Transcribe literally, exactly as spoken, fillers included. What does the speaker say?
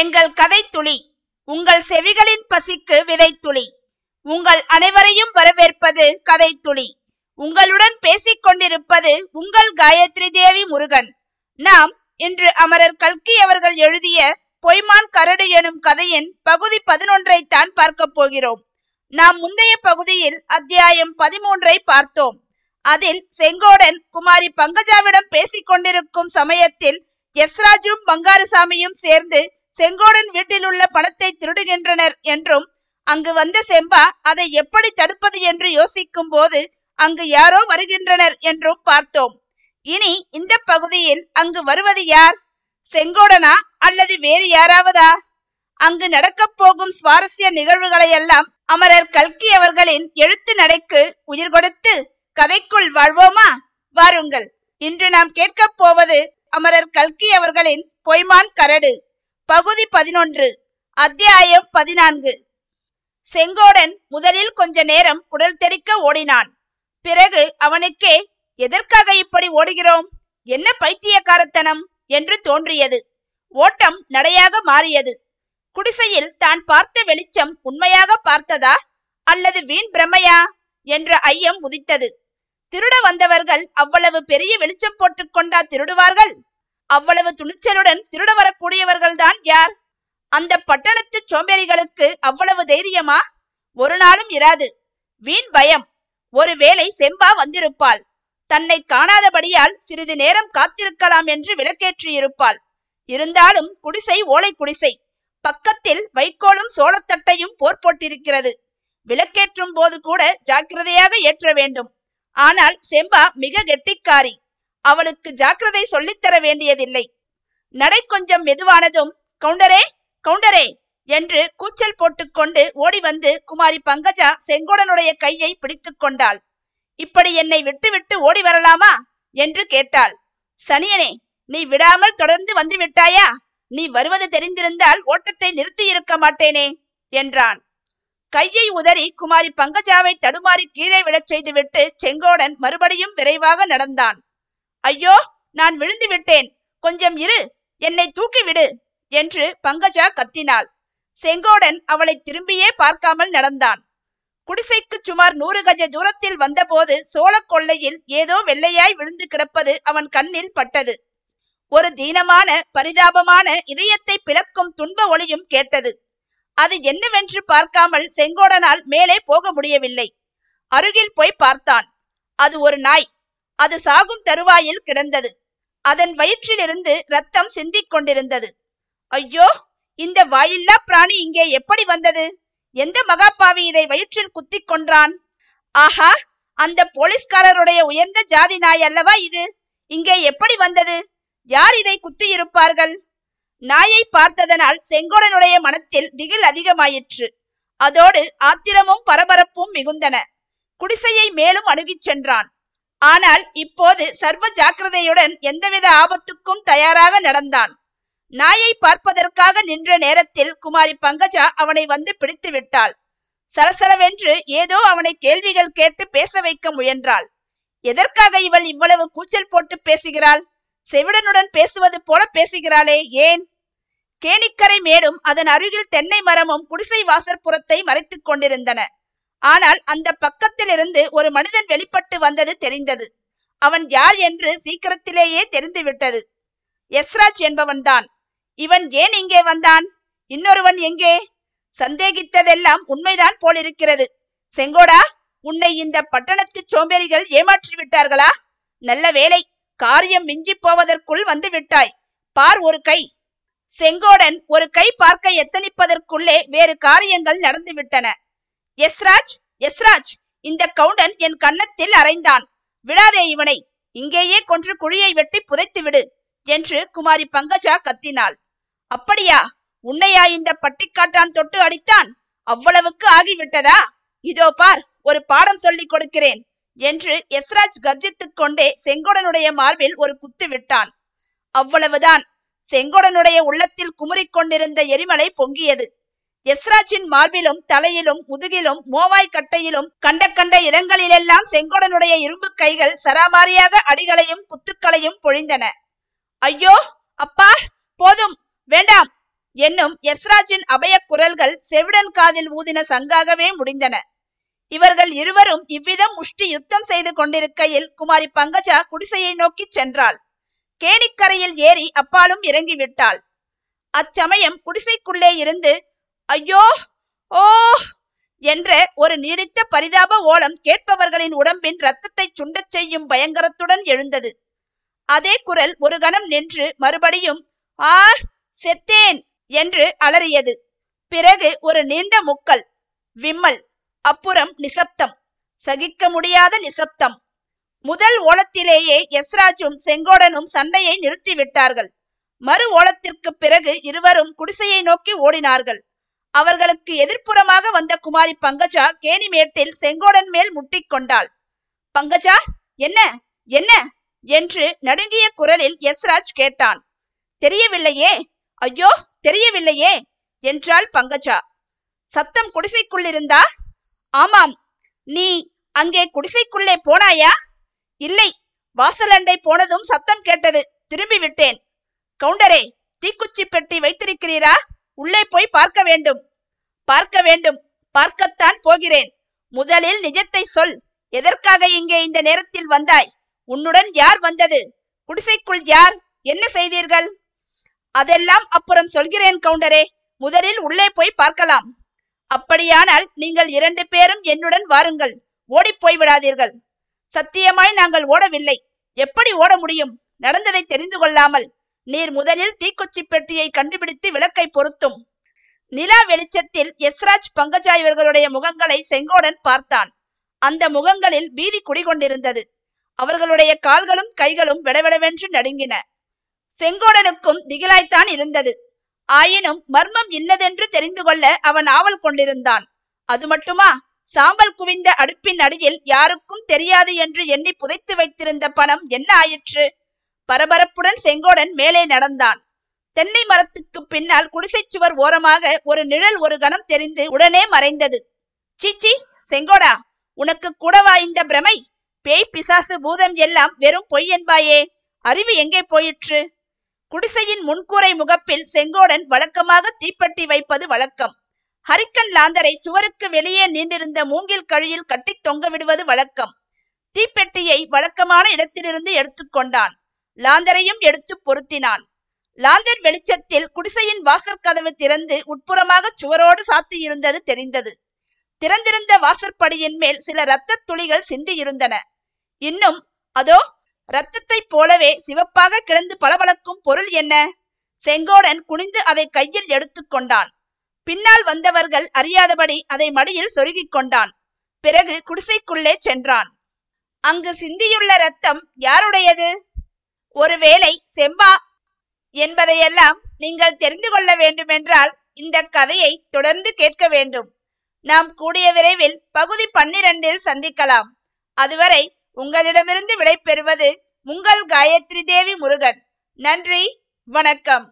எங்கள் கதை துளி, உங்கள் செவிகளின் பசிக்கு விதை துளி. உங்கள் அனைவரையும் வரவேற்பது கதை துளி. உங்களுடன் பேசிக் கொண்டிருப்பது உங்கள் காயத்ரி தேவி முருகன். நாம் இன்று அமரர் கல்கி அவர்கள் எழுதிய பொய்மான் கரடு எனும் கதையின் பகுதி பதினொன்றை தான் பார்க்க போகிறோம். நாம் முந்தைய பகுதியில் அத்தியாயம் பதிமூன்றை பார்த்தோம். அதில் செங்கோடன் குமாரி பங்கஜாவிடம் பேசிக் கொண்டிருக்கும் சமயத்தில் எஸ்ராஜும் பங்காருசாமியும் சேர்ந்து செங்கோடன் வீட்டில் உள்ள பணத்தை திருடுகின்றனர் என்றும், அங்கு வந்த செம்பா அதை எப்படி தடுப்பது என்று யோசிக்கும் போது அங்கு யாரோ வருகின்றனர் என்றும் பார்த்தோம். இனி இந்த பகுதியில் அங்கு வருவது யார், செங்கோடனா அல்லது வேறு யாராவதா? அங்கு நடக்க போகும் சுவாரஸ்ய நிகழ்வுகளை எல்லாம் அமரர் கல்கி அவர்களின் எழுத்து நடைக்கு உயிர் கொடுத்து கதைக்குள் வாழ்வோமா? வாருங்கள். இன்று நாம் கேட்க போவது அமரர் கல்கி அவர்களின் பொய்மான் கரடு, பகுதி பதினொன்று, அத்தியாயம் பதினான்கு. செங்கோடன் முதலில் கொஞ்ச நேரம் உடல் தெறிக்க ஓடினான். பிறகு அவனுக்கே எதற்காக இப்படி ஓடுகிறோம், என்ன பைத்தியக்காரத்தனம் என்று தோன்றியது. ஓட்டம் நடையாக மாறியது. குடிசையில் தான் பார்த்த வெளிச்சம் உண்மையாக பார்த்ததா அல்லது வீண் பிரமையா என்ற ஐயம் உதித்தது. திருட வந்தவர்கள் அவ்வளவு பெரிய வெளிச்சம் போட்டுக் கொண்டா திருடுவார்கள்? அவ்வளவு துணிச்சலுடன் திருட வரக்கூடியவர்கள் தான் யார்? அந்த பட்டணத்து சோம்பேறிகளுக்கு அவ்வளவு தைரியமா? ஒரு நாளும் இராது. வீண் பயம். ஒருவேளை செம்பா வந்திருப்பாள். தன்னை காணாதபடியால் சிறிது நேரம் காத்திருக்கலாம் என்று விளக்கேற்றியிருப்பாள். இருந்தாலும் குடிசை ஓலை குடிசை. பக்கத்தில் வைக்கோலும் சோளத்தட்டையும் போர் போட்டிருக்கிறது. விளக்கேற்றும் போது கூட ஜாக்கிரதையாக ஏற்ற வேண்டும். ஆனால் செம்பா மிக கெட்டிக்காரி. அவளுக்கு ஜாக்கிரதை சொல்லித்தர வேண்டியதில்லை. நடை கொஞ்சம் மெதுவானதும் கவுண்டரே கவுண்டரே என்று கூச்சல் போட்டுக்கொண்டு ஓடி வந்து குமாரி பங்கஜா செங்கோடனுடைய கையை பிடித்து கொண்டாள். இப்படி என்னை விட்டு விட்டு ஓடி வரலாமா என்று கேட்டாள். சனியனே, நீ விடாமல் தொடர்ந்து வந்து விட்டாயா? நீ வருவது தெரிந்திருந்தால் ஓட்டத்தை நிறுத்தி இருக்க மாட்டேனே என்றான். கையை உதறி குமாரி பங்கஜாவை தடுமாறி கீழே விழச் செய்துவிட்டு செங்கோடன் மறுபடியும் விரைவாக நடந்தான். ஐயோ, நான் விழுந்து விட்டேன், கொஞ்சம் இரு, என்னை தூக்கிவிடு என்று பங்கஜா கத்தினாள். செங்கோடன் அவளை திரும்பியே பார்க்காமல் நடந்தான். குடிசைக்கு சுமார் நூறு கஜ தூரத்தில் வந்தபோது சோழ கொள்ளையில் ஏதோ வெள்ளையாய் விழுந்து கிடப்பது அவன் கண்ணில் பட்டது. ஒரு தீனமான பரிதாபமான இதயத்தை பிளக்கும் துன்ப ஒளியும் கேட்டது. அது என்னவென்று பார்க்காமல் செங்கோடனால் மேலே போக முடியவில்லை. அருகில் போய் பார்த்தான். அது ஒரு நாய். அது சாகும் தருவாயில் கிடந்தது. அதன் வயிற்றிலிருந்து ரத்தம் சிந்திக் கொண்டிருந்தது. ஐயோ, இந்த வாயில்லா பிராணி இங்கே எப்படி வந்தது? எந்த மகாபாவி இதை வயிற்றில் குத்தி கொன்றான்? ஆஹா, அந்த போலீஸ்காரருடைய உயர்ந்த ஜாதி நாய் அல்லவா இது? இங்கே எப்படி வந்தது? யார் இதை குத்தி இருப்பார்கள்? நாயை பார்த்ததனால் செங்கோடனுடைய மனத்தில் திகில் அதிகமாயிற்று. அதோடு ஆத்திரமும் பரபரப்பும் மிகுந்தன. குடிசையை மேலும் அணுகிச் சென்றான். ஆனால் இப்போது சர்வ ஜாக்கிரதையுடன் எந்தவித ஆபத்துக்கும் தயாராக நடந்தான். நாயை பார்ப்பதற்காக நின்ற நேரத்தில் குமாரி பங்கஜா அவனை வந்து பிடித்து விட்டாள். சரசரவென்று ஏதோ அவனை கேள்விகள் கேட்டு பேச வைக்க முயன்றாள். எதற்காக இவள் இவ்வளவு கூச்சல் போட்டு பேசுகிறாள்? செவிடனுடன் பேசுவது போல பேசுகிறாளே, ஏன்? கேணிக்கரை மேடும் அதன் அருகில் தென்னை மரமும் குடிசை வாசற்புறத்தை மறைத்து கொண்டிருந்தன. ஆனால் அந்த பக்கத்தில் இருந்து ஒரு மனிதன் வெளிப்பட்டு வந்தது தெரிந்தது. அவன் யார் என்று சீக்கிரத்திலேயே தெரிந்துவிட்டது. எஸ்ராஜ் என்பவன்தான். இவன் ஏன் இங்கே வந்தான்? இன்னொருவன் எங்கே? சந்தேகித்ததெல்லாம் உண்மைதான் போலிருக்கிறது. செங்கோடா, உன்னை இந்த பட்டணத்து சோம்பேறிகள் ஏமாற்றி விட்டார்களா? நல்ல வேலை, காரியம் மிஞ்சி போவதற்குள் வந்து விட்டாய். பார் ஒரு கை. செங்கோடன் ஒரு கை பார்க்க எத்தனிப்பதற்குள்ளே வேறு காரியங்கள் நடந்து விட்டன. எஸ்ராஜ், எஸ்ராஜ், இந்த கவுண்டன் என் கன்னத்தில் அரைந்தான். விடாதே இவனை, இங்கேயே கொன்று குழியை வெட்டி புதைத்து விடு என்று குமாரி பங்கஜா கத்தினாள். அப்படியா? உன்னையா இந்த பட்டிக்காட்டான் தொட்டு அடித்தான்? அவ்வளவுக்கு ஆகிவிட்டதா? இதோ பார், ஒரு பாடம் சொல்லிக் கொடுக்கிறேன் என்று எஸ்ராஜ் கர்ஜித்துக் கொண்டே செங்கோடனுடைய மார்பில் ஒரு குத்து விட்டான். அவ்வளவுதான். செங்கோடனுடைய உள்ளத்தில் குமுறிக்கொண்டிருந்த எரிமலை பொங்கியது. எஸ்ராஜின் மார்பிலும் தலையிலும் முதுகிலும் மோவாய் கட்டையிலும் கண்ட கண்ட இடங்களிலெல்லாம் செங்கோடனுடைய இரும்பு கைகள் சராமாரியாக அடிகளையும் குத்துக்களையும் பொழிந்தன. ஐயோ அப்பா, போதும், வேண்டாம், என்னும் யஸ்ராஜின் அபய குரல்கள் செவிடன் காதில் ஊதின சங்காகவே முடிந்தன. இவர்கள் இருவரும் இவ்விதம் முஷ்டி யுத்தம் செய்து கொண்டிருக்கையில் குமாரி பங்கஜா குடிசையை நோக்கி சென்றாள். கேணிக்கரையில் ஏறி அப்பாலும் இறங்கிவிட்டாள். அச்சமயம் குடிசைக்குள்ளே இருந்து ஐயோ ஓ என்ற ஒரு நீடித்த பரிதாப ஓலம் கேட்பவர்களின் உடம்பின் ரத்தத்தை சுண்டச் செய்யும் பயங்கரத்துடன் எழுந்தது. அதே குரல் ஒரு கணம் நின்று மறுபடியும் ஆ செத்தேன் என்று அலறியது. பிறகு ஒரு நீண்ட முக்கல், விம்மல், அப்புறம் நிசப்தம், சகிக்க முடியாத நிசப்தம். முதல் ஓலத்திலேயே யஸ்ராஜும் செங்கோடனும் சண்டையை நிறுத்திவிட்டார்கள். மறு ஓலத்திற்கு பிறகு இருவரும் குடிசையை நோக்கி ஓடினார்கள். அவர்களுக்கு எதிர்ப்புறமாக வந்த குமாரி பங்கஜா கேணிமேட்டில் செங்கோடன் மேல் முட்டிக்கொண்டாள். பங்கஜா, என்ன என்ன என்று நடுங்கிய குரலில் யஸ்ராஜ் கேட்டான். தெரியவில்லையே, ஐயோ தெரியவில்லையே என்றாள் பங்கஜா. சத்தம் குடிசைக்குள்ளிருந்தா? ஆமாம். நீ அங்கே குடிசைக்குள்ளே போனாயா? இல்லை, வாசலண்டை போனதும் சத்தம் கேட்டது, திரும்பி விட்டேன். கவுண்டரே, தீக்குச்சி பெட்டி வைத்திருக்கிறீரா? உள்ளே போய் பார்க்க வேண்டும். பார்க்க வேண்டும், பார்க்கத்தான் போகிறேன். முதலில் நிஜத்தை சொல். எதற்காக இங்கே இந்த நேரத்தில் வந்தாய்? உன்னுடன் யார் வந்தது? குடிசைக்குள் யார்? என்ன செய்தீர்கள்? அதெல்லாம் அப்புறம் சொல்கிறேன் கவுண்டரே, முதலில் உள்ளே போய் பார்க்கலாம். அப்படியானால் நீங்கள் இரண்டு பேரும் என்னுடன் வாருங்கள், ஓடி போய் விடாதீர்கள். சத்தியமாய் நாங்கள் ஓடவில்லை. எப்படி ஓட முடியும் நடந்ததை தெரிந்து கொள்ளாமல்? நீர் முதலில் தீக்குச்சி பெட்டியை கண்டுபிடித்து விளக்கை பொருத்தும். நிலா வெளிச்சத்தில் யஸ்ராஜ், பங்கஜா இவர்களுடைய முகங்களை செங்கோடன் பார்த்தான். அந்த முகங்களில் பீதி குடிகொண்டிருந்தது. அவர்களுடைய கால்களும் கைகளும் விடவிடவென்று நடுங்கின. செங்கோடனுக்கும் திகிலாய்த்தான் இருந்தது. ஆயினும் மர்மம் இன்னதென்று தெரிந்து கொள்ள அவன் ஆவல் கொண்டிருந்தான். அது மட்டுமா, சாம்பல் குவிந்த அடுப்பின் அடியில் யாருக்கும் தெரியாது என்று எண்ணி புதைத்து வைத்திருந்த பணம் என்ன ஆயிற்று? பரபரப்புடன் செங்கோடன் மேலே நடந்தான். தென்னை மரத்துக்கு பின்னால் குடிசை சுவர் ஓரமாக ஒரு நிழல் ஒரு கணம் தெரிந்து உடனே மறைந்தது. சீச்சி செங்கோடா, உனக்கு கூடவா இந்த பிரமை? பேய் பிசாசு பூதம் எல்லாம் வெறும் பொய் என்பாயே, அறிவு எங்கே போயிற்று? குடிசையின் முன்கூரை முகப்பில் செங்கோடன் வழக்கமாக தீப்பட்டி வைப்பது வழக்கம். ஹரிக்கன் லாந்தரை சுவருக்கு வெளியே நீண்டிருந்த மூங்கில் கழியில் கட்டி தொங்க விடுவது வழக்கம். தீப்பெட்டியை வழக்கமான இடத்திலிருந்து எடுத்துக்கொண்டான். லாந்தரையும் எடுத்து பொருத்தினான். லாந்தர் வெளிச்சத்தில் குடிசையின் வாசற்கதவு திறந்து உட்புறமாக சுவரோடு சாத்தி இருந்தது தெரிந்தது. திறந்திருந்த வாசற்படியின் மேல் சில இரத்த துளிகள் சிந்தி இருந்தன. இன்னும் அதோ இரத்தத்தை போலவே சிவப்பாக கிடந்து பளபளக்கும் பொருள் என்ன? செங்கோடன் குனிந்து அதை கையில் எடுத்துக்கொண்டான். பின்னால் வந்தவர்கள் அறியாதபடி அதை மடியில் சொருகிக் கொண்டான். பிறகு குடிசைக்குள்ளே சென்றான். அங்கு சிந்தியுள்ள இரத்தம் யாருடையது? ஒருவேளை செம்பா என்பதையெல்லாம் நீங்கள் தெரிந்து கொள்ள வேண்டுமென்றால் இந்த கதையை தொடர்ந்து கேட்க வேண்டும். நாம் கூடிய விரைவில் பகுதி பன்னிரண்டில் சந்திக்கலாம். அதுவரை உங்களிடமிருந்து விடைபெறுவது உங்கள் காயத்ரி தேவி முருகன். நன்றி, வணக்கம்.